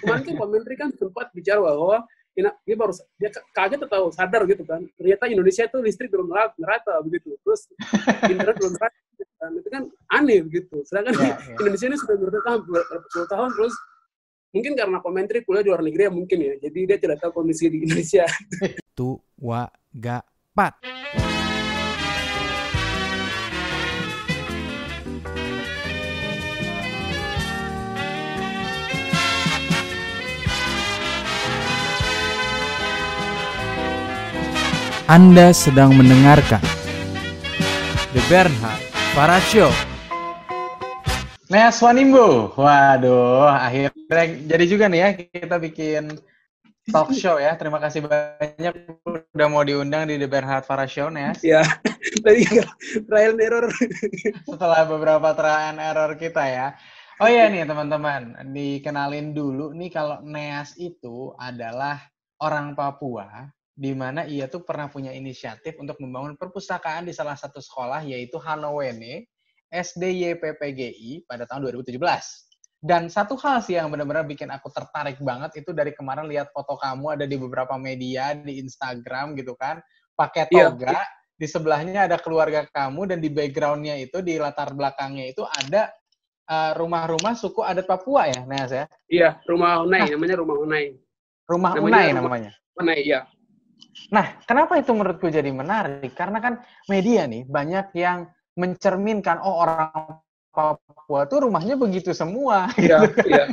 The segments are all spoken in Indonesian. Cuman kan Pak Menteri kan sempat bicara bahwa ini baru dia kaget atau sadar gitu kan, ternyata Indonesia itu listrik belum merata begitu, terus internet belum merata, dan itu kan aneh begitu. Sedangkan Indonesia ini sudah berpuluh tahun, terus mungkin karena Pak Menteri kuliah di luar negeri ya mungkin ya, jadi dia tidak tahu kondisi di Indonesia. Tua gapat. Anda sedang mendengarkan The Bernhard Farah Show. Neas Wanimbo. Waduh, akhirnya jadi juga nih ya kita bikin talk show ya. Terima kasih banyak udah mau diundang di The Bernhard Farah Show, Neas. Iya. Tadi trial and error. Setelah beberapa trial and error kita ya. Oh iya nih teman-teman, dikenalin dulu nih kalau Neas itu adalah orang Papua, di mana ia tuh pernah punya inisiatif untuk membangun perpustakaan di salah satu sekolah yaitu Hanowene SD YPPGI pada tahun 2017. Dan satu hal sih yang benar-benar bikin aku tertarik banget itu dari kemarin lihat foto kamu ada di beberapa media di Instagram gitu kan, pakai toga, di sebelahnya ada keluarga kamu dan di backgroundnya itu di latar belakangnya itu ada rumah-rumah suku adat Papua ya, Neas ya? Iya, rumah Honai, namanya rumah Honai. Rumah Honai namanya. Honai ya. Nah, kenapa itu menurutku jadi menarik? Karena kan media nih banyak yang mencerminkan, oh orang Papua tuh rumahnya begitu semua. Iya, gitu kan? Iya.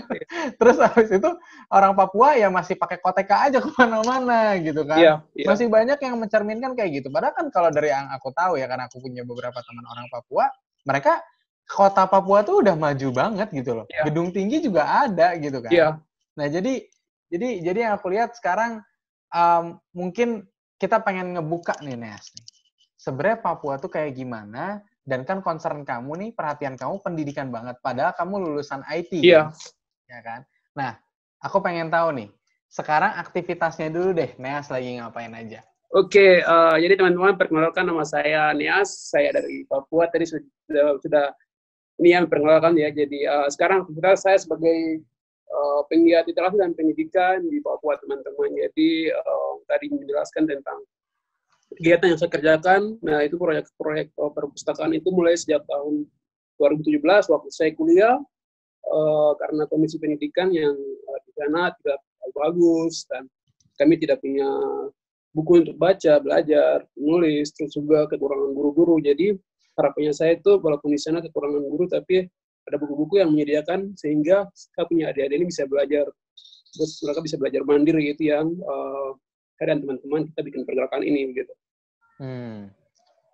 Terus habis itu orang Papua ya masih pakai koteka aja kemana-mana gitu kan. Iya. Masih banyak yang mencerminkan kayak gitu. Padahal kan kalau dari yang aku tahu ya, karena aku punya beberapa teman orang Papua, mereka kota Papua tuh udah maju banget gitu loh. Iya. Gedung tinggi juga ada gitu kan. Iya. Nah, jadi yang aku lihat sekarang mungkin kita pengen ngebuka nih Neas, sebenarnya Papua tuh kayak gimana, dan kan concern kamu nih, perhatian kamu pendidikan banget, padahal kamu lulusan IT ya kan. Nah, aku pengen tahu nih sekarang aktivitasnya dulu deh, Neas lagi ngapain aja. Oke, jadi teman-teman perkenalkan nama saya Neas, saya dari Papua, tadi sudah ini yang perkenalkan ya. Jadi sekarang saya sebagai penggiat literasi dan pendidikan di Papua teman-teman. Jadi tadi menjelaskan tentang kegiatan yang saya kerjakan. Nah, itu proyek-proyek perpustakaan itu mulai sejak tahun 2017 waktu saya kuliah, karena kondisi pendidikan yang di sana tidak bagus dan kami tidak punya buku untuk baca, belajar, menulis, terus juga kekurangan guru-guru. Jadi harapannya saya itu walaupun di sana kekurangan guru tapi ada buku-buku yang menyediakan sehingga kita punya adik-adik ini bisa belajar, terus mereka bisa belajar mandiri gitu, yang kadang teman-teman kita bikin pergerakan ini gitu.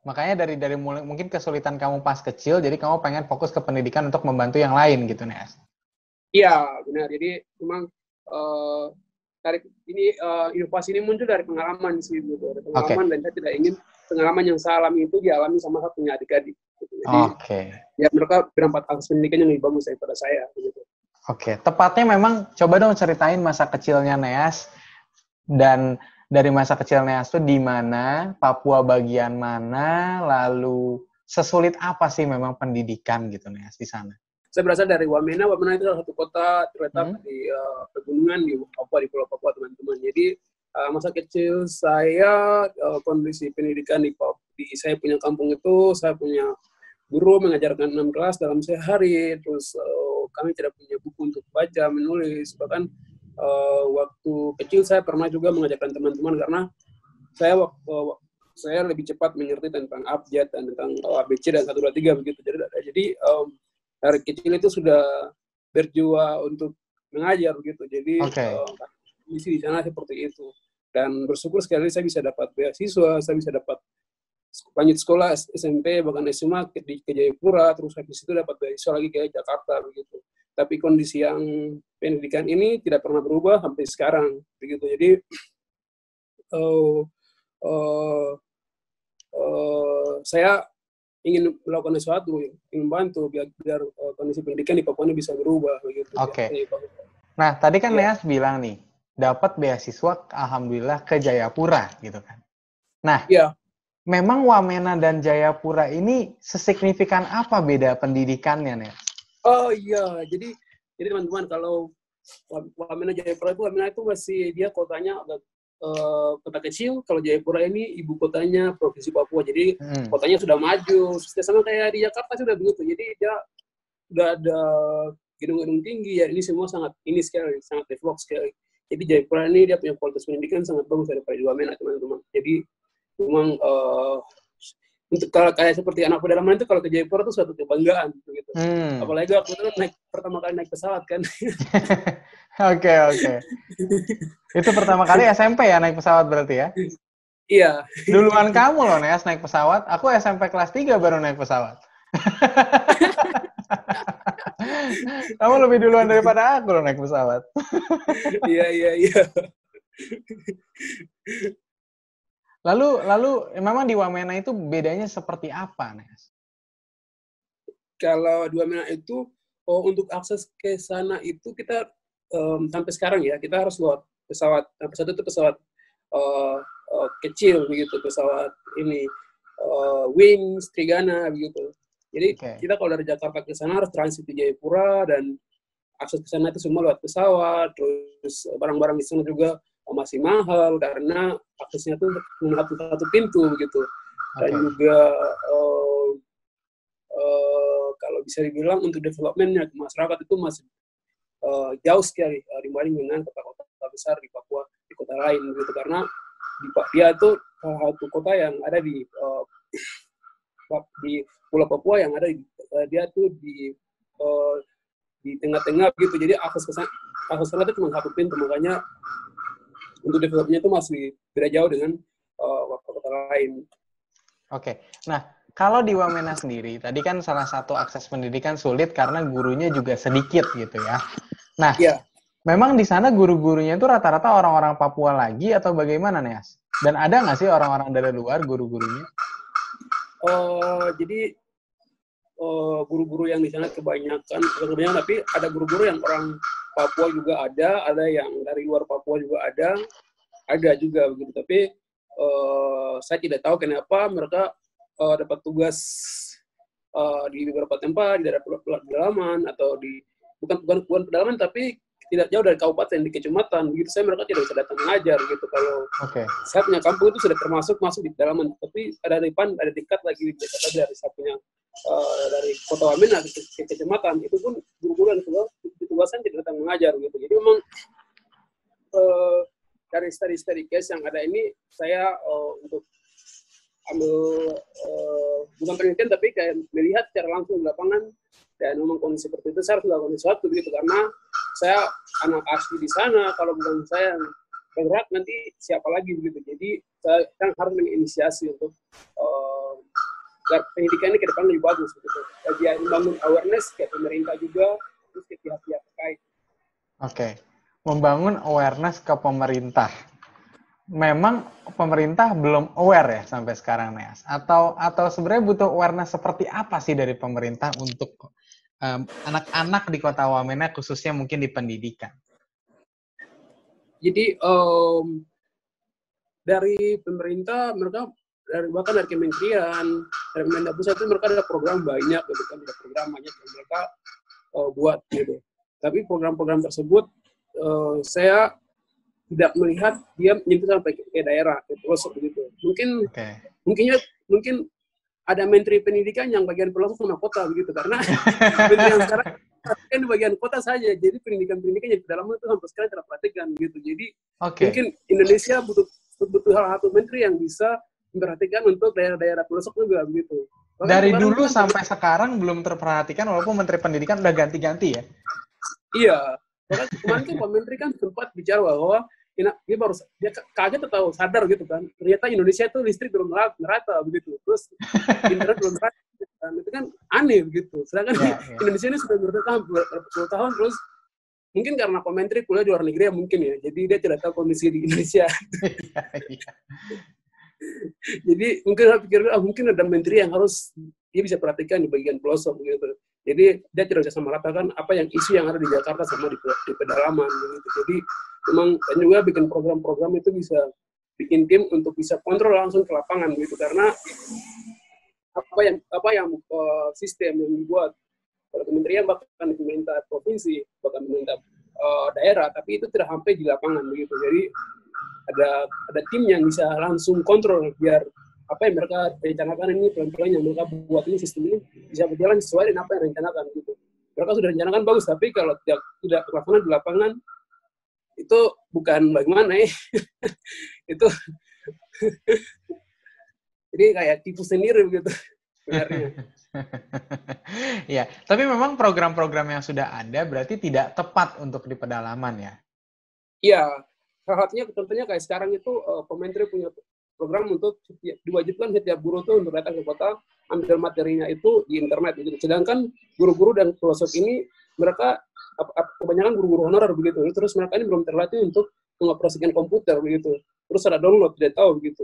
Makanya dari mulai mungkin kesulitan kamu pas kecil, jadi kamu pengen fokus ke pendidikan untuk membantu yang lain gitu, Neas? Iya benar. Jadi memang inovasi ini muncul dari pengalaman sih gitu, dari pengalaman. Dan saya tidak ingin pengalaman yang saya alami itu dialami sama saya punya adik-adik. Jadi, ya mereka berempat akses pendidikan yang lebih bagus daripada saya. Gitu. Oke, tepatnya memang coba dong ceritain masa kecilnya Neas, dan dari masa kecil Neas itu di mana, Papua bagian mana, lalu sesulit apa sih memang pendidikan gitu Neas di sana? Saya berasal dari Wamena. Wamena itu salah satu kota terletak di pegunungan di Papua, di Pulau Papua teman-teman. Jadi masa kecil saya, kondisi pendidikan di Papua, saya punya kampung itu, saya punya guru mengajarkan 6 kelas dalam sehari, terus kami tidak punya buku untuk baca, menulis, bahkan waktu kecil saya pernah juga mengajarkan teman-teman karena saya lebih cepat mengerti tentang abjad dan tentang ABC dan 1, 2, 3 begitu. Jadi dari kecil itu sudah berjiwa untuk mengajar begitu. Jadi misi di sana seperti itu, dan bersyukur sekali saya bisa dapat beasiswa, saya bisa dapat lanjut sekolah SMP bahkan SMA ke Jayapura, terus habis itu dapat beasiswa lagi ke Jakarta begitu. Tapi kondisi yang pendidikan ini tidak pernah berubah sampai sekarang begitu. Jadi saya ingin melakukan sesuatu, ingin bantu biar kondisi pendidikan di Papua ini bisa berubah begitu. Nah, tadi kan Neas bilang nih dapat beasiswa alhamdulillah ke Jayapura gitu kan. Nah, memang Wamena dan Jayapura ini sesignifikan apa beda pendidikannya, Neas? Oh iya, jadi teman-teman kalau Wamena Jayapura itu, Wamena itu masih dia kotanya agak kota kecil. Kalau Jayapura ini ibu kotanya provinsi Papua, jadi kotanya sudah maju. Sama kayak di Jakarta sudah begitu. Jadi dia sudah ada gedung-gedung tinggi. Ya ini semua sangat ini sekali, sangat develop sekali. Jadi Jayapura ini dia punya kualitas pendidikan sangat bagus daripada di Wamena, teman-teman. Jadi memang untuk kayak seperti anak pedalaman itu kalau ke Jayapura itu suatu kebanggaan gitu. Apalagi aku tuh naik pertama kali naik pesawat kan. Oke. Itu pertama kali SMP ya naik pesawat berarti ya? Iya. Duluan kamu loh Neas naik pesawat, aku SMP kelas 3 baru naik pesawat. Kamu lebih duluan daripada aku loh naik pesawat. Iya. Lalu memang di Wamena itu bedanya seperti apa, Nes? Kalau di Wamena itu untuk akses ke sana itu kita sampai sekarang ya kita harus lewat pesawat. Pesawat itu pesawat kecil begitu, pesawat ini Wings Trigana begitu. Jadi kita kalau dari Jakarta ke sana harus transit di Jayapura dan akses ke sana itu semua lewat pesawat. Terus barang-barang di sana juga masih mahal karena aksesnya tuh cuma satu pintu begitu. Dan juga kalau bisa dibilang untuk developmentnya ke masyarakat itu masih jauh sekali dibanding dengan kota-kota besar di Papua, di kota lain begitu, karena dia itu salah satu kota yang ada di Pulau Papua yang ada dia tuh di tengah-tengah gitu. Jadi akses ke sana itu cuma satu pintu, makanya untuk developnya itu masih beda jauh dengan kota-kota lain. Oke. Nah, kalau di Wamena sendiri, tadi kan salah satu akses pendidikan sulit karena gurunya juga sedikit gitu ya. Nah, memang di sana guru-gurunya itu rata-rata orang-orang Papua lagi atau bagaimana, Neas? Dan ada nggak sih orang-orang dari luar guru-gurunya? Jadi guru-guru yang di sana kebanyakan, tapi ada guru-guru yang orang Papua juga ada yang dari luar Papua juga ada juga begitu. Tapi saya tidak tahu kenapa mereka dapat tugas di beberapa tempat, di daerah pedalaman atau di bukan pedalaman tapi tidak jauh dari kabupaten, di kecamatan begitu. Saya mereka tidak bisa datang mengajar gitu. Kalau saya punya kampung itu sudah termasuk masuk di pedalaman, tapi ada tingkat lagi di desa dari satunya. Dari kota Wamena ke kecamatan itu pun guru-guru yang ditugaskan tidak datang mengajar gitu. Jadi memang dari study case yang ada ini saya untuk ambil bukan penelitian tapi kayak melihat secara langsung di lapangan, dan memang kondisi seperti itu saya harus melakukan sesuatu begitu, karena saya anak asli di sana, kalau bukan saya bergerak nanti siapa lagi begitu. Jadi saya kan harus menginisiasi untuk pendidikan ini ke depan lebih bagus gitu. Dia membangun awareness ke pemerintah juga, terus ke pihak-pihak terkait. Oke. Membangun awareness ke pemerintah. Memang pemerintah belum aware ya sampai sekarang, Neas? Atau sebenarnya butuh awareness seperti apa sih dari pemerintah untuk anak-anak di Kota Wamena khususnya mungkin di pendidikan? Jadi dari pemerintah mereka bahkan dari Kementerian, dari Kementerian Pusat itu mereka ada program banyak, bukan ada program banyak yang mereka buat gitu. Tapi program-program tersebut saya tidak melihat dia menyentuh sampai ke daerah, ke pelosok begitu. Mungkin ada Menteri Pendidikan yang bagian pelosok sama kota begitu, karena Menteri yang sekarang kan di bagian kota saja, jadi pendidikan yang di dalam itu sampai sekarang terperhatikan gitu. Jadi mungkin Indonesia butuh salah satu menteri yang bisa memperhatikan untuk daerah-daerah pelosok juga begitu. Dari dulu sampai sekarang belum terperhatikan, walaupun Menteri Pendidikan udah ganti-ganti ya? Iya. Karena kemarin kan Pak Menteri kan sempat bicara bahwa dia kaget atau sadar gitu kan. Ternyata Indonesia itu listrik belum merata begitu. Terus internet belum merata. Itu kan aneh begitu. Sedangkan Indonesia ini sudah berpuluh tahun, terus mungkin karena Pak Menteri kuliah di luar negeri ya mungkin ya. Jadi dia tidak tahu kondisi di Indonesia. Jadi mungkin saya pikir mungkin ada menteri yang harus dia bisa perhatikan di bagian pelosok gitu. Jadi dia tidak bisa meratakan apa yang isu yang ada di Jakarta sama di pedalaman gitu. Jadi memang dan juga bikin program-program itu bisa bikin tim untuk bisa kontrol langsung ke lapangan gitu, karena apa yang sistem yang dibuat oleh kementerian, bahkan pemerintah provinsi, bahkan pemerintah daerah, tapi itu tidak sampai di lapangan begitu. Jadi ada tim yang bisa langsung kontrol biar apa yang mereka rencanakan ini pelan-pelan yang mereka buat ini sistem ini bisa berjalan sesuai dengan apa yang rencanakan gitu. Mereka sudah rencanakan bagus, tapi kalau tidak terlaksana di lapangan itu bukan bagaimana ya. Itu jadi kayak tipu sendiri begitu. Ya, tapi memang program-program yang sudah ada berarti tidak tepat untuk di pedalaman ya? Iya, contohnya kayak sekarang itu Pementri punya program untuk diwajibkan setiap guru itu untuk datang ke kota ambil materinya itu di internet gitu. Sedangkan guru-guru dan pelosok ini mereka kebanyakan guru-guru honorer begitu. Terus mereka ini belum terlatih untuk mengoperasikan komputer begitu. Terus ada download tidak tahu begitu.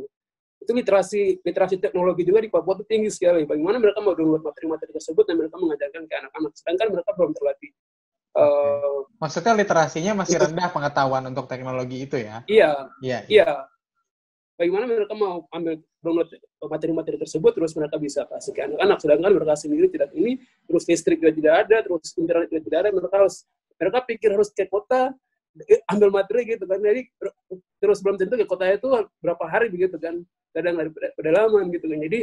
Itu literasi teknologi juga di Papua itu tinggi sekali. Bagaimana mereka mau download materi-materi tersebut dan mereka mengajarkan ke anak-anak. Sedangkan mereka belum terlatih. Maksudnya literasinya masih rendah pengetahuan untuk teknologi itu ya? Iya. Bagaimana mereka mau ambil download materi-materi tersebut, terus mereka bisa kasih ke anak-anak. Sedangkan mereka sendiri tidak ini, terus listrik juga tidak ada, terus internet juga tidak ada, mereka pikir harus ke kota, ambil materi gitu kan. Jadi terus belum tentu ke kota itu berapa hari begitu kan. Kadang dari pedalaman gitu kan. Jadi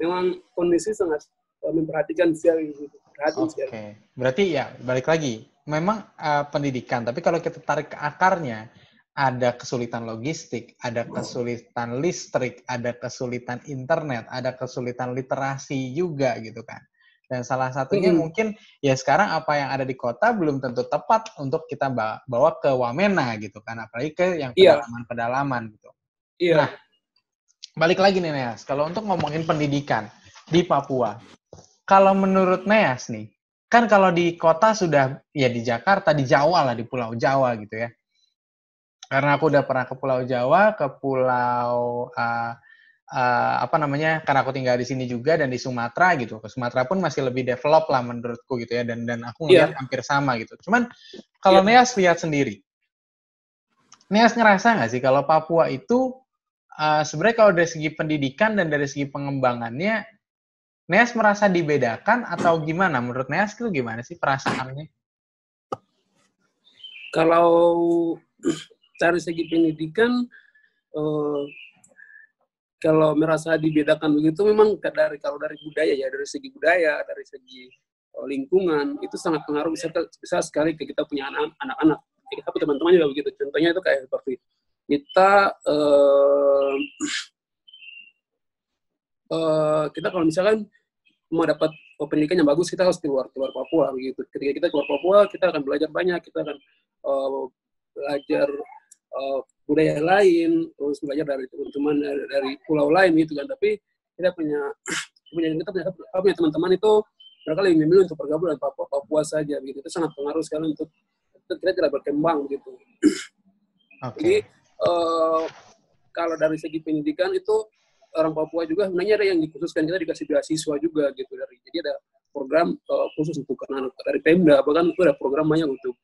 memang kondisi sangat memperhatikan sekali gitu. Oke. Berarti ya balik lagi, memang pendidikan, tapi kalau kita tarik ke akarnya, ada kesulitan logistik, ada kesulitan listrik, ada kesulitan internet, ada kesulitan literasi juga gitu kan. Dan salah satunya mungkin ya sekarang apa yang ada di kota belum tentu tepat untuk kita bawa ke Wamena gitu kan, apalagi ke yang pedalaman-pedalaman gitu. Iya. Nah, balik lagi nih Neas, kalau untuk ngomongin pendidikan di Papua, kalau menurut Neas nih, kan kalau di kota sudah ya di Jakarta, di Jawa lah, di Pulau Jawa gitu ya. Karena aku udah pernah ke Pulau Jawa, ke Pulau karena aku tinggal di sini juga dan di Sumatera gitu. Ke Sumatera pun masih lebih develop lah menurutku gitu ya, dan aku ngelihat hampir sama gitu. Cuman kalau Neas lihat sendiri, Neas ngerasa nggak sih kalau Papua itu sebenarnya kalau dari segi pendidikan dan dari segi pengembangannya, Neas merasa dibedakan atau gimana? Menurut Neas itu gimana sih perasaannya? Kalau dari segi pendidikan, kalau merasa dibedakan begitu, memang kalau dari budaya ya, dari segi budaya, dari segi lingkungan, itu sangat pengaruh bisa sekali ke kita punya anak-anak. Kita punya teman-teman juga begitu. Contohnya itu kayak seperti kita kalau misalkan mau dapat pendidikan yang bagus, kita harus keluar Papua begitu. Ketika kita keluar Papua, kita akan belajar banyak, kita akan belajar budaya lain, terus belajar dari teman-teman dari pulau lain gitu kan. Tapi kita punya teman-teman itu mereka lebih memilih untuk bergabung dengan Papua saja begitu. Itu sangat pengaruh sekali untuk kita tidak berkembang begitu. Okay. Jadi kalau dari segi pendidikan itu orang Papua juga sebenarnya ada yang dikhususkan, kita dikasih beasiswa juga gitu dari. Jadi ada program khusus untuk anak dari Pemda, bahkan itu ada program banyak untuk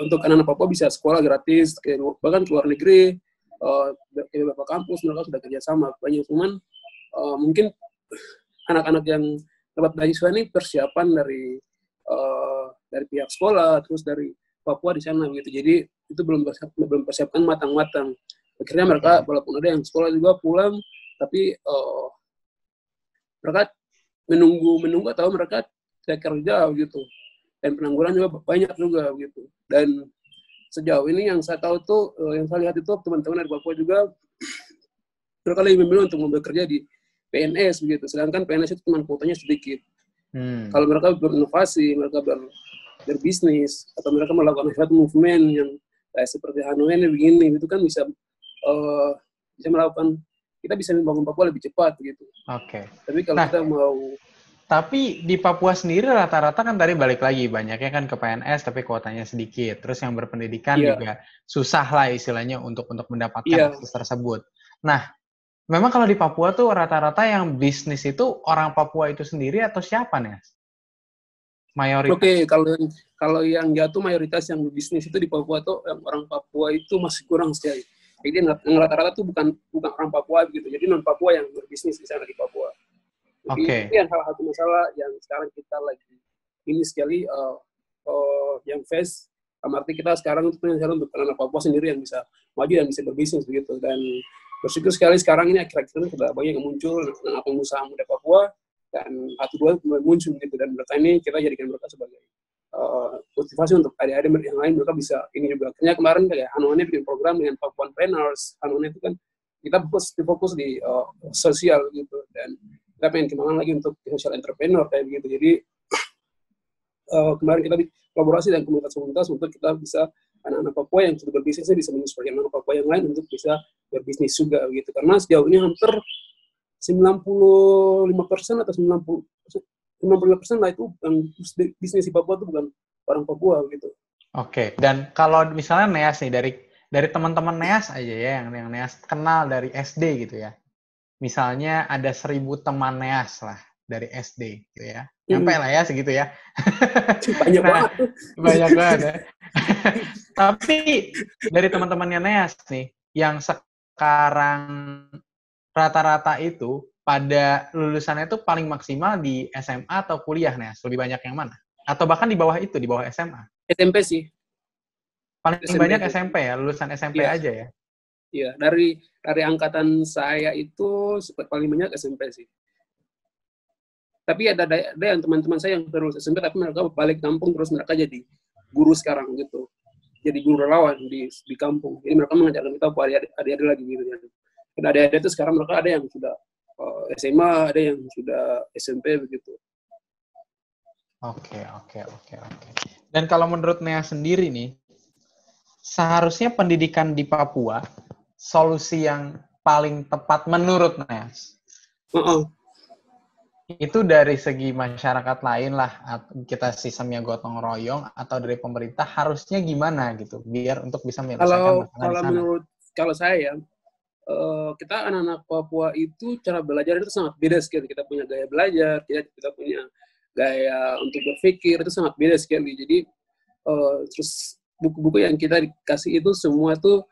anak-anak Papua bisa sekolah gratis, bahkan ke luar negeri, ke beberapa kampus mereka sudah kerjasama banyak. Cuman mungkin anak-anak yang dapat beasiswa ini persiapan dari pihak sekolah, terus dari Papua di sana begitu. Jadi itu belum persiapkan matang-matang. Akhirnya mereka walaupun ada yang sekolah juga pulang, tapi mereka menunggu atau mereka tidak kerja begitu. Dan pengangguran juga banyak juga gitu. Dan sejauh ini yang saya tahu tuh, yang saya lihat itu teman-teman dari Papua juga mereka lebih memilih untuk bekerja di PNS begitu. Sedangkan PNS itu cuma kuotanya sedikit. Kalau mereka berinovasi, mereka berbisnis atau mereka melakukan sesuatu movement yang kayak seperti Hanowene begini, itu kan bisa melakukan, kita bisa membangun Papua lebih cepat gitu. Oke. Tapi kalau kita mau Tapi di Papua sendiri rata-rata kan tadi balik lagi, banyaknya kan ke PNS tapi kuotanya sedikit. Terus yang berpendidikan juga susah lah istilahnya untuk mendapatkan akses tersebut. Nah, memang kalau di Papua tuh rata-rata yang bisnis itu orang Papua itu sendiri atau siapa nih? Mayoritas. Oke, kalau yang jatuh mayoritas yang bisnis itu di Papua tuh orang Papua itu masih kurang sekali. Jadi yang rata-rata tuh bukan orang Papua gitu. Jadi non Papua yang berbisnis di sana di Papua. Ini yang salah satu masalah yang sekarang kita lagi ini sekali atau yang face, artinya kita sekarang bukan anak Papua sendiri yang bisa maju dan bisa berbisnis begitu. Dan bersyukur sekali sekarang ini akhir-akhir ini sudah banyak yang muncul pengusaha muda Papua dan satu dua muncul gitu, dan berkat ini kita jadikan mereka sebagai motivasi untuk adik-adik yang lain, mereka bisa ini juga. Karena kemarin kayak Hanowene bikin program dengan Papuan Planners, Hanowene itu kan kita fokus di sosial gitu, dan kita pengen kembangkan lagi untuk social entrepreneur kayak gitu. Jadi kemarin kita kolaborasi dan komunitas-komunitas untuk kita bisa anak-anak Papua yang sudah berbisnisnya bisa menginspirasi anak Papua yang lain untuk bisa berbisnis juga gitu. Karena sejauh ini hampir 95% atau 90% lah itu bisnis di Papua itu bukan orang Papua gitu. Oke, dan kalau misalnya Neas nih dari teman-teman Neas aja ya yang Neas kenal dari SD gitu ya. Misalnya ada 1.000 teman Neas lah dari SD gitu ya. Nyampe lah ya segitu ya. Banyak banget. Banyak banget ya. Tapi dari teman-temannya Neas nih yang sekarang rata-rata itu pada lulusannya itu paling maksimal di SMA atau kuliah, Nes? Lebih banyak yang mana? Atau bahkan di bawah itu, di bawah SMA? SMP sih. Paling banyak SMP ya? Lulusan SMP iya. Aja ya? Iya, dari angkatan saya itu paling banyak SMP sih. Tapi ada yang teman-teman saya yang terus SMP, tapi mereka balik kampung, terus mereka jadi guru sekarang gitu. Jadi guru relawan di kampung. Jadi mereka mengajarkan kita adik-adik lagi gitu. Dan adik-adik itu sekarang mereka ada yang sudah SMA, ada yang sudah SMP begitu. Oke. Dan kalau menurut Nea sendiri nih, seharusnya pendidikan di Papua solusi yang paling tepat menurut Nea. Itu dari segi masyarakat lain lah, kita sistemnya gotong royong atau dari pemerintah harusnya gimana gitu, biar untuk bisa menyelesaikan masalah di sana. Kalau saya kita anak-anak Papua itu cara belajar itu sangat beda sekali. Kita punya gaya belajar, kita punya gaya untuk berpikir itu sangat beda sekali. Jadi terus buku-buku yang kita dikasih itu semua tuh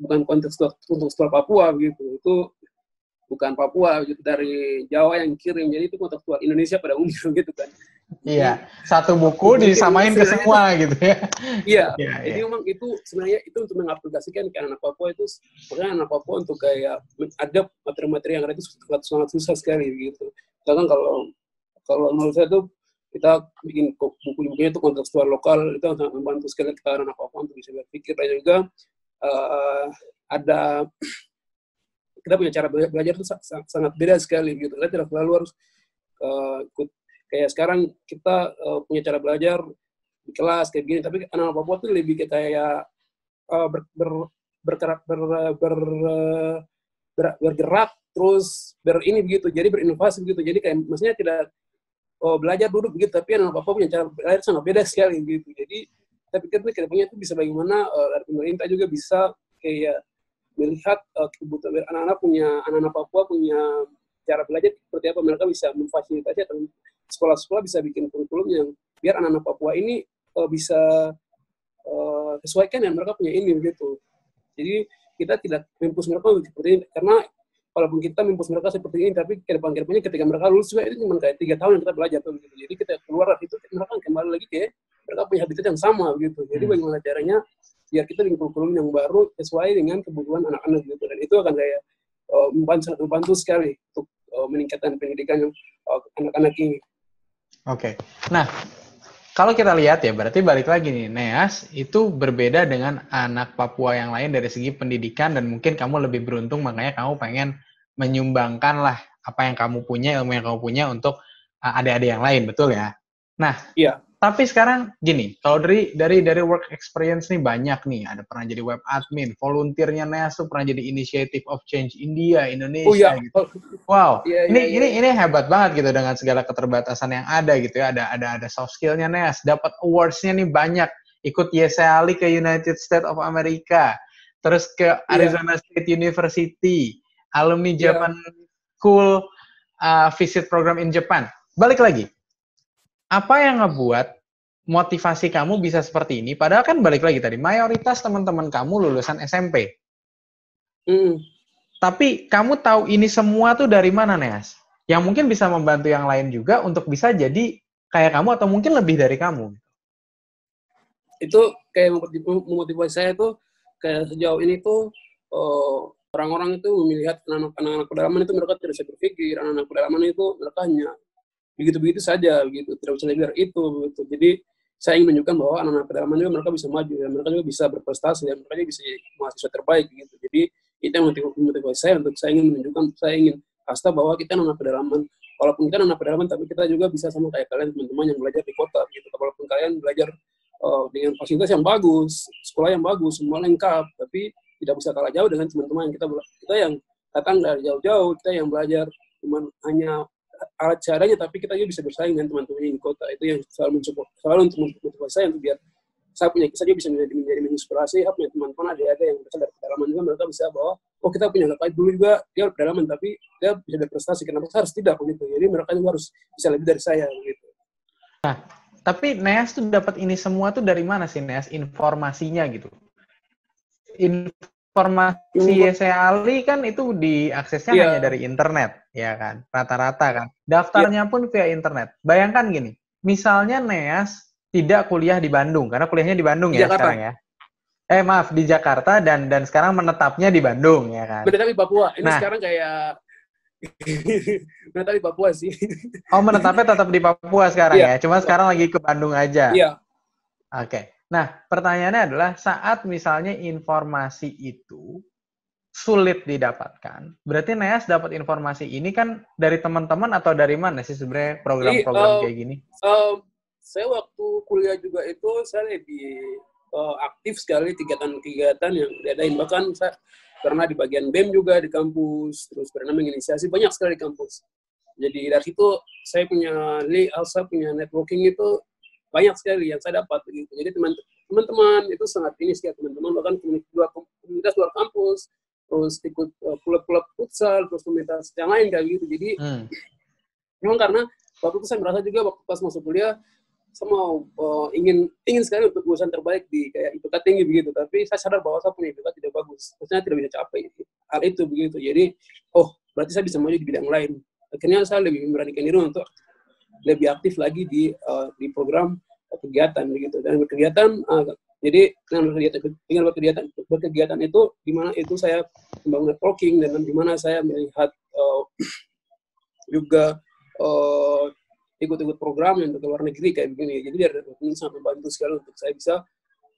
bukan konteks untuk soal Papua gitu. Itu bukan Papua gitu, dari Jawa yang kirim. Jadi itu konteks soal Indonesia pada umumnya gitu kan. Iya, satu buku disamain ke semua gitu ya. Jadi memang itu sebenarnya itu untuk mengaplikasikan ke anak Papua itu, makanya anak Papua untuk kayak mengadap materi-materi yang ada itu sangat susah sekali gitu. Sedangkan kalau menurut saya itu kita bikin buku-bukunya itu kontekstual lokal itu sangat membantu sekali kita anak Papua untuk bisa berpikir. Dan juga ada kita punya cara belajar itu sangat beda sekali gitu. Kita tidak selalu harus ikut kayak sekarang kita punya cara belajar di kelas kayak gini, tapi anak-anak Papua tuh lebih kayak bergerak terus begitu, jadi berinovasi begitu. Jadi kayak maksudnya tidak belajar duduk begitu, tapi anak-anak Papua punya cara belajar sangat beda sekali gitu. Jadi saya pikir tuh kedepannya itu bisa bagaimana dari pemerintah juga bisa kayak melihat kebutuhan anak-anak Papua punya cara belajar seperti apa, mereka bisa memfasilitasi atau sekolah-sekolah bisa bikin kurikulum yang biar anak-anak Papua ini bisa sesuaikan yang mereka punya ini gitu. Jadi kita tidak mempus mereka seperti ini, karena walaupun kita mempus mereka seperti ini, tapi kedepannya ketika mereka lulus juga itu cuma kayak 3 tahun yang kita belajar tuh gitu. Jadi kita keluar dari itu mereka kembali lagi ke mereka punya habitat yang sama gitu. Jadi bagaimana caranya biar kita bikin kurikulum yang baru sesuai dengan kebutuhan anak-anak gitu, dan itu akan kayak membantu sekali untuk meningkatkan pendidikan anak-anak ini. Oke. Nah, kalau kita lihat ya, berarti balik lagi nih, Neas itu berbeda dengan anak Papua yang lain dari segi pendidikan, dan mungkin kamu lebih beruntung makanya kamu pengen menyumbangkan lah apa yang kamu punya, ilmu yang kamu punya untuk adik-adik yang lain, betul ya? Nah, iya. Tapi sekarang gini, kalau dari work experience nih banyak nih, ada pernah jadi web admin, volunteernya Neas tuh pernah jadi Initiative of Change Indonesia. Oh, iya. Gitu. Wow, yeah, ini hebat banget gitu dengan segala keterbatasan yang ada gitu ya. Ada soft skill-nya Neas, dapat awards-nya nih banyak. Ikut Yesali ke United States of America, terus ke Arizona State University, alumni Japan School, visit program in Japan. Balik lagi. Apa yang ngebuat motivasi kamu bisa seperti ini? Padahal kan balik lagi tadi, mayoritas teman-teman kamu lulusan SMP. Tapi kamu tahu ini semua tuh dari mana, Neas? Yang mungkin bisa membantu yang lain juga untuk bisa jadi kayak kamu atau mungkin lebih dari kamu. itu kayak memotivasi saya tuh kayak sejauh ini tuh orang-orang itu melihat anak-anak pedalaman itu mereka tidak bisa berpikir, anak-anak pedalaman itu mereka hanya begitu-begitu saja, begitu tidak bisa lebih itu, begitu. Jadi saya ingin menunjukkan bahwa anak-anak pedalaman juga mereka bisa maju, dan mereka juga bisa berprestasi, dan mereka juga bisa mahasiswa terbaik, gitu. Jadi itu yang motivasi saya untuk saya ingin menunjukkan, saya ingin kasta bahwa kita anak pedalaman, walaupun kita anak pedalaman, tapi kita juga bisa sama kayak kalian teman-teman yang belajar di kota, gitu. Walaupun kalian belajar dengan fasilitas yang bagus, sekolah yang bagus, semua lengkap, tapi tidak bisa kalah jauh dengan teman-teman kita yang datang dari jauh-jauh, kita yang belajar cuman hanya alat caranya, tapi kita juga bisa bersaing dengan teman-teman di kota. Itu yang selalu mencoba, selalu untuk mencoba saya untuk biar saya punya kisah juga bisa menjadi inspirasi. Saya punya teman-teman ada yang berasal dari pedalaman juga, mereka bisa bahwa oh kita punya kakak dulu juga dia pedalaman tapi dia bisa berprestasi, kenapa harus tidak begitu. Jadi mereka juga harus bisa lebih dari saya begitu. Nah, tapi Neas tuh dapat ini semua tuh dari mana sih Neas informasinya gitu? Informasi Seali kan itu diaksesnya hanya dari internet, ya kan? Rata-rata kan. Daftarnya pun via internet. Bayangkan gini, misalnya Neas tidak kuliah di Bandung, karena kuliahnya di Bandung ya sekarang ya. Maaf, di Jakarta dan sekarang menetapnya di Bandung ya kan. Menetap di Papua. Ini sekarang kayak menetap di Papua sih. Oh, menetapnya tetap di Papua sekarang ya. Cuma sekarang lagi ke Bandung aja. Iya. Oke. Okay. Nah, pertanyaannya adalah saat misalnya informasi itu sulit didapatkan, berarti Neas dapat informasi ini kan dari teman-teman atau dari mana sih sebenarnya program-program kayak gini? Saya waktu kuliah juga itu saya lebih aktif sekali kegiatan-kegiatan yang diadain, bahkan saya pernah di bagian BEM juga di kampus, terus pernah menginisiasi banyak sekali di kampus. Jadi dari situ saya punya networking itu banyak sekali yang saya dapat gitu. Jadi teman-teman itu sangat ini sih ya, teman-teman bahkan komunitas luar kampus, terus ikut klub-klub futsal, terus komunitas yang lain kayak gitu. Jadi memang karena waktu itu saya merasa juga waktu pas masuk kuliah saya mau ingin sekali untuk lulusan terbaik di kayak IPK tinggi begitu, tapi saya sadar bahwa saya punya IPK tidak bagus, maksudnya tidak bisa capai hal itu begitu. Jadi oh berarti saya bisa maju di bidang lain, akhirnya saya lebih memberanikan diri untuk lebih aktif lagi di program kegiatan begitu. Dan berkegiatan jadi dengan berkegiatan itu di mana itu saya membangun networking, dan di mana saya melihat juga ikut-ikut program yang ke luar negeri kayak begini. Jadi dari networking sangat membantu sekali untuk saya bisa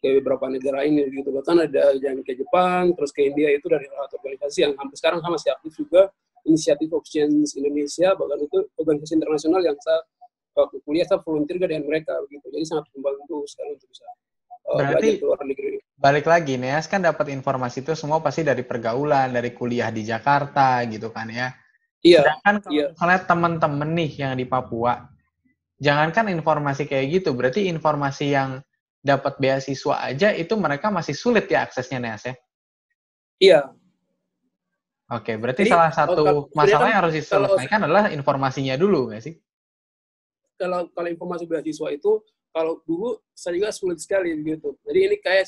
ke beberapa negara ini gitu, bahkan ada yang ke Jepang, terus ke India. Itu dari organisasi yang sampai sekarang sama masih aktif juga, Initiatives of Change Indonesia, bahkan itu organisasi internasional yang saya waktu kuliah saya volunteer dengan mereka begitu. Jadi sangat membantu sekali untuk bisa belajar keluar negeri. Balik lagi Neas kan dapat informasi itu semua pasti dari pergaulan, dari kuliah di Jakarta gitu kan ya. Iya. Sedangkan kalau misalnya teman-teman nih yang di Papua, jangankan informasi kayak gitu, berarti informasi yang dapat beasiswa aja itu mereka masih sulit ya aksesnya Neas ya. Iya. Oke, berarti jadi, salah satu masalah yang harus diselesaikan adalah informasinya dulu, nggak sih? Kalau informasi beasiswa itu, kalau dulu saya juga sulit sekali begitu. Jadi ini kayak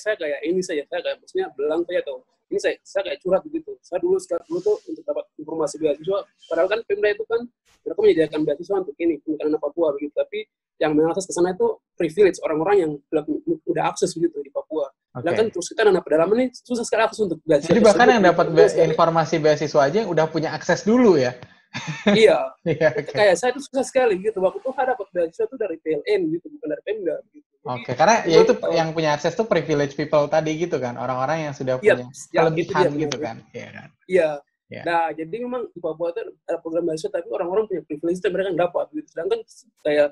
maksudnya belang saya tahu. Ini saya kayak curhat begitu. Saya dulu tuh untuk dapat informasi beasiswa, padahal kan PMDA itu kan mereka menyediakan beasiswa untuk ini, untuk anak Papua begitu. Tapi yang mengakses ke sana itu privilege orang-orang yang udah akses begitu di Papua. Okay. Kan terus kita anak pedalaman nih susah sekali akses untuk belajar. Jadi bahkan yang dapat informasi beasiswa aja yang udah punya akses dulu ya. Iya. Kayak saya itu susah sekali gitu. Waktu itu saya dapat beasiswa itu dari PLN gitu, bukan dari PMDA gitu. Oke, karena ya itu yang punya akses tuh privileged people tadi gitu kan, orang-orang yang sudah punya kelebihan gitu kan. Iya kan. Iya. Yeah. Nah, jadi memang di Papua itu ada program beasiswa tapi orang-orang punya privilege itu mereka nggak dapat gitu. Sedangkan kayak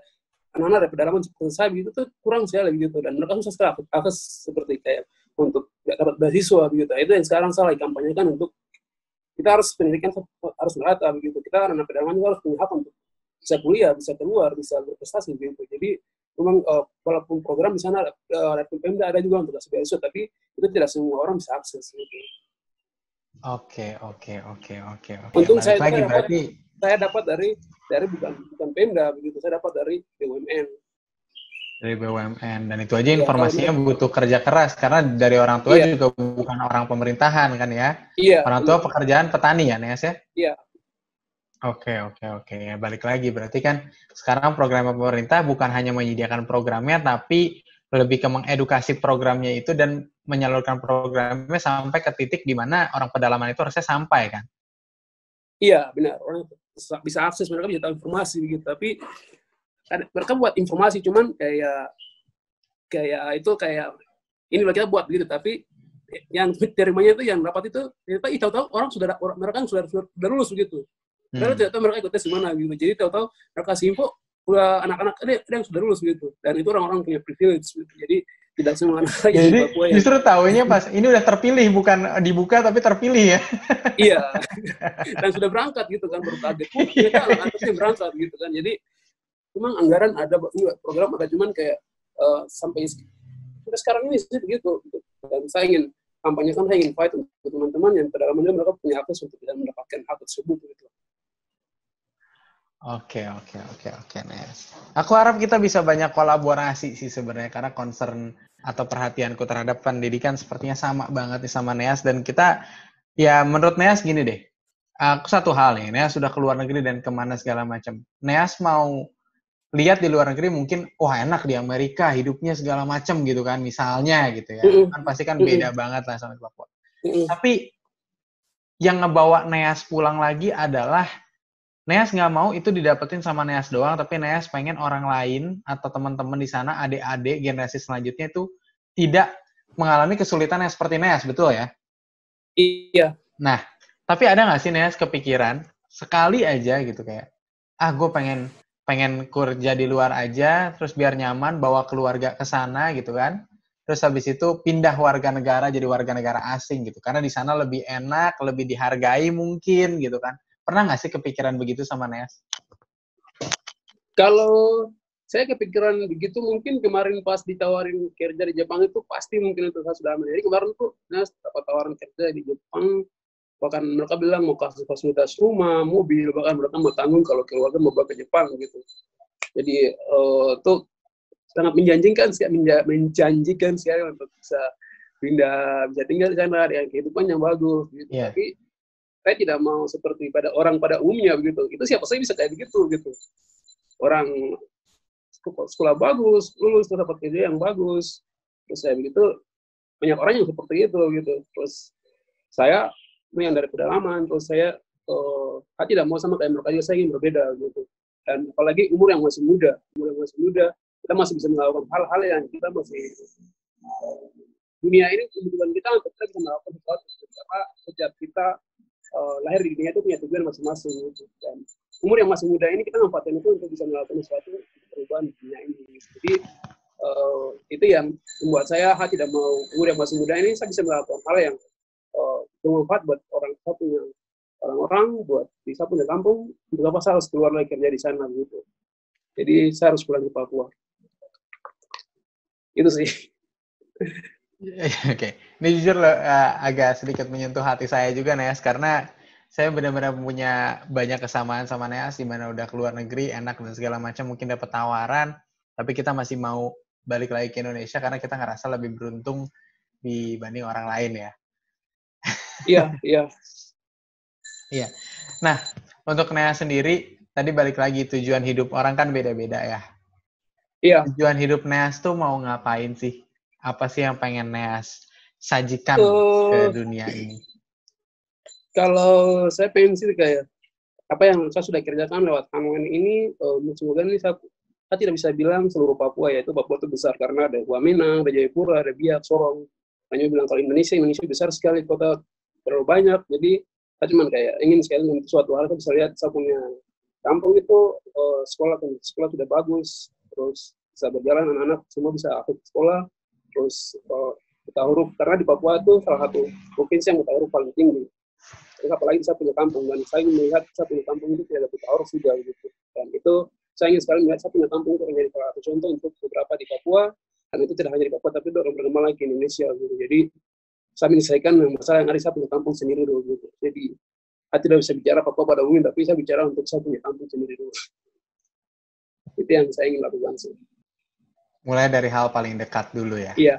anak-anak dari pedalaman seperti saya begitu tuh kurang sekali begitu, dan mereka susah sekali akses seperti kayak untuk nggak dapat beasiswa begitu. Itu yang sekarang saya lagi kampanyekan untuk kita harus pendidikan harus merata begitu, kita anak pedalaman juga harus punya hak untuk bisa kuliah, bisa keluar, bisa berprestasi begitu. Jadi memang walaupun program di sana Pemda ada juga untuk beasiswa, tapi itu tidak semua orang bisa akses gitu. Oke. Untung saya dapat dari bukan Pemda begitu, saya dapat dari BUMN. Dari BUMN, dan itu aja informasinya butuh kerja keras karena dari orang tua juga bukan orang pemerintahan kan ya. Iya. Orang tua pekerjaan petani ya, Neas ya? Iya. Oke. Balik lagi berarti kan sekarang program pemerintah bukan hanya menyediakan programnya tapi lebih ke mengedukasi programnya itu dan menyalurkan programnya sampai ke titik di mana orang pedalaman itu harusnya sampai, kan? Iya, benar. Orang bisa akses, mereka bisa tahu informasi gitu. Tapi mereka buat informasi, cuman kayak ini kita buat begitu, tapi yang terimanya itu, yang rapat itu, ternyata tahu-tahu orang sudah, mereka sudah lulus begitu. Karena ternyata mereka ikut tes di mana gitu. Jadi tahu-tahu mereka kasih info, udah anak-anak ada yang sudah lulus gitu. Dan itu orang-orang punya privilege gitu. Jadi tidak semua anak lagi di Papua ya. Justru tahunya pas ini udah terpilih, bukan dibuka tapi terpilih ya. Iya. Dan sudah berangkat gitu kan, baru kaget. Ternyata anak-anaknya berangkat gitu kan. Jadi memang anggaran ada, program ada, cuman kayak sampai sekarang ini sih begitu. Gitu. Dan saya ingin kampanyekan, saya ingin fight untuk teman-teman yang pedalaman, mereka punya akses untuk tidak mendapatkan hak tersebut gitu. Oke, Neas. Aku harap kita bisa banyak kolaborasi sih sebenarnya, karena concern atau perhatianku terhadap pendidikan sepertinya sama banget nih sama Neas. Dan kita, ya menurut Neas gini deh, aku satu hal nih, Neas sudah ke luar negeri dan kemana segala macam. Neas mau lihat di luar negeri mungkin, enak di Amerika, hidupnya segala macam gitu kan, misalnya gitu ya. Kan pasti kan beda banget lah sama di Papua. Tapi yang ngebawa Neas pulang lagi adalah Neas nggak mau itu didapetin sama Neas doang, tapi Neas pengen orang lain atau teman-teman di sana, adik-adik generasi selanjutnya itu tidak mengalami kesulitan yang seperti Neas, betul ya? Iya. Nah, tapi ada nggak sih Neas kepikiran sekali aja gitu kayak, gue pengen kerja di luar aja, terus biar nyaman bawa keluarga ke sana gitu kan? Terus habis itu pindah warga negara jadi warga negara asing gitu, karena di sana lebih enak, lebih dihargai mungkin gitu kan? Pernah nggak sih kepikiran begitu sama Neas? Kalau saya kepikiran begitu mungkin kemarin pas ditawarin kerja di Jepang itu pasti mungkin itu saya sudah aman. Jadi kemarin tuh Neas dapat tawaran kerja di Jepang, bahkan mereka bilang mau kasih fasilitas rumah, mobil, bahkan mereka mau tanggung kalau keluarga mau bawa ke Jepang gitu. Jadi itu sangat menjanjikan sekali untuk bisa pindah, bisa tinggal di sana dengan kehidupan yang bagus gitu. Yeah. Tapi saya tidak mau seperti pada orang pada umumnya begitu. Itu siapa saja bisa kayak begitu gitu. Orang sekolah bagus, lulus terus dapat kerja yang bagus. Terus saya begitu, banyak orang yang seperti itu gitu. Terus saya yang dari pedalaman, terus saya tidak mau sama kayak mereka juga, saya ingin berbeda gitu. Dan apalagi umur yang masih muda, kita masih bisa melakukan hal-hal yang kita masih dunia ini kebutuhan kita bisa melakukan sesuatu karena setiap kita lahir di dunia itu punya tujuan masing-masing gitu. Dan umur yang masih muda ini kita manfaatin itu untuk bisa melakukan sesuatu perubahan di dunia ini. Jadi itu yang membuat saya tidak mau umur yang masih muda ini saya bisa melakukan hal yang bermanfaat buat orang-orang, buat di Sapun dan Lampung. Untuk apa saya harus keluar lagi kerja di sana gitu. Jadi saya harus pulang ke Papua. Itu sih. Oke. Ini jujur loh, agak sedikit menyentuh hati saya juga Neas, karena saya benar-benar punya banyak kesamaan sama Neas, di mana udah keluar negeri, enak dan segala macam, mungkin dapat tawaran, tapi kita masih mau balik lagi ke Indonesia karena kita ngerasa lebih beruntung dibanding orang lain ya. Iya. Nah, untuk Neas sendiri, tadi balik lagi tujuan hidup orang kan beda-beda ya. Iya. Tujuan hidup Neas tuh mau ngapain sih? Apa sih yang pengen Neas sajikan ke dunia ini? Kalau saya pengen sih kayak apa yang saya sudah kerjakan lewat Hanowene ini, semoga ini saya tidak bisa bilang seluruh Papua, yaitu Papua itu besar karena ada Wamena, ada Jayapura, ada Biak, Sorong. Hanya bilang kalau Indonesia besar sekali, kota terlalu banyak. Jadi saya cuma kayak ingin sekali untuk suatu hal itu bisa lihat saya punya kampung itu sekolah sudah bagus, terus bisa berjalan anak-anak semua bisa aktif sekolah. Terus buta huruf, karena di Papua itu salah satu provinsi yang buta huruf paling tinggi. Terus apalagi saya punya kampung, dan saya melihat saya punya kampung itu tidak ada buta huruf juga gitu. Dan itu saya ingin sekali melihat saya punya kampung itu menjadi salah satu contoh untuk beberapa di Papua, dan itu tidak hanya di Papua tapi orang berkembang lagi di Indonesia gitu. Jadi saya menyelesaikan masalah yang ada di saya punya kampung sendiri dulu gitu. Jadi saya tidak bisa bicara Papua pada umumnya, tapi saya bicara untuk saya punya kampung sendiri dulu. Itu yang saya ingin lakukan sih. Mulai dari hal paling dekat dulu ya? Iya.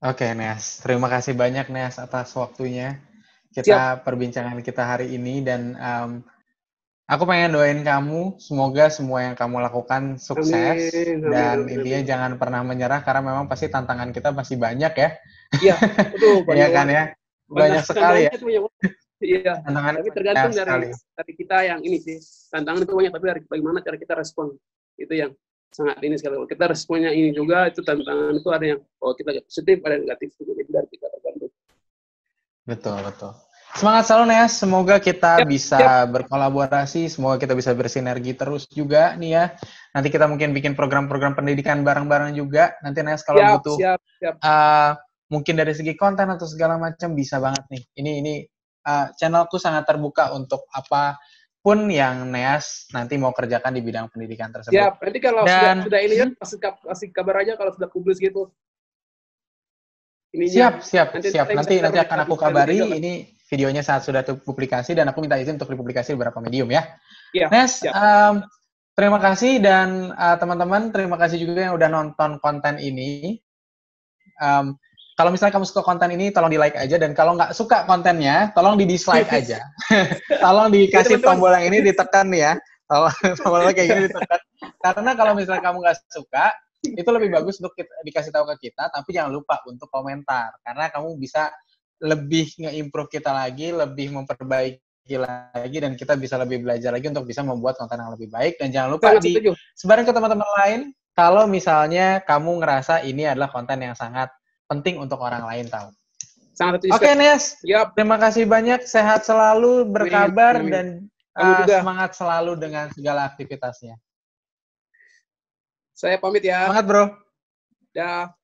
Oke, Neas. Terima kasih banyak, Neas, atas waktunya. Perbincangan kita hari ini, dan Aku pengen doain kamu, semoga semua yang kamu lakukan sukses, amin. Dan intinya jangan pernah menyerah, karena memang pasti tantangan kita masih banyak ya. Iya, betul. Iya kan ya? Banyak sekali ya. Iya, tapi tergantung dari kita yang ini sih. Tantangan itu banyak, tapi dari bagaimana cara kita respon. Itu yang sangat ini sekali. Kalau kita responnya ini juga, itu tantangan itu ada yang, oh kita positif, ada yang negatif. Jadi dari kita tergantung. Betul, betul. Semangat selalu, Neas. Semoga kita bisa berkolaborasi, semoga kita bisa bersinergi terus juga nih ya. Nanti kita mungkin bikin program-program pendidikan bareng-bareng juga. Nanti Neas kalau butuh mungkin dari segi konten atau segala macam bisa banget nih. Ini channelku sangat terbuka untuk apapun yang Neas nanti mau kerjakan di bidang pendidikan tersebut. Siap. Nanti kalau sudah ini ya, kasih kabar aja kalau sudah publis gitu. Ininya, siap. Nanti akan aku kabari ini. Videonya saat sudah terpublikasi dan aku minta izin untuk dipublikasi beberapa medium ya. Iya. Nes, terima kasih dan teman-teman terima kasih juga yang udah nonton konten ini. Kalau misalnya kamu suka konten ini, tolong di like aja, dan kalau nggak suka kontennya, tolong di dislike aja. Tolong dikasih tombol yang ini ditekan ya. Tombol kayak gini ditekan. Karena kalau misalnya kamu nggak suka, itu lebih bagus untuk kita, dikasih tahu ke kita, tapi jangan lupa untuk komentar karena kamu bisa lebih nge-improve kita lagi, lebih memperbaiki lagi, dan kita bisa lebih belajar lagi untuk bisa membuat konten yang lebih baik. Dan jangan lupa disebarin ke teman-teman lain kalau misalnya kamu ngerasa ini adalah konten yang sangat penting untuk orang lain tahu. Oke, Nes. Terima kasih banyak. Sehat selalu, berkabar, dan semangat selalu dengan segala aktivitasnya. Saya pamit ya. Semangat, bro. Dah.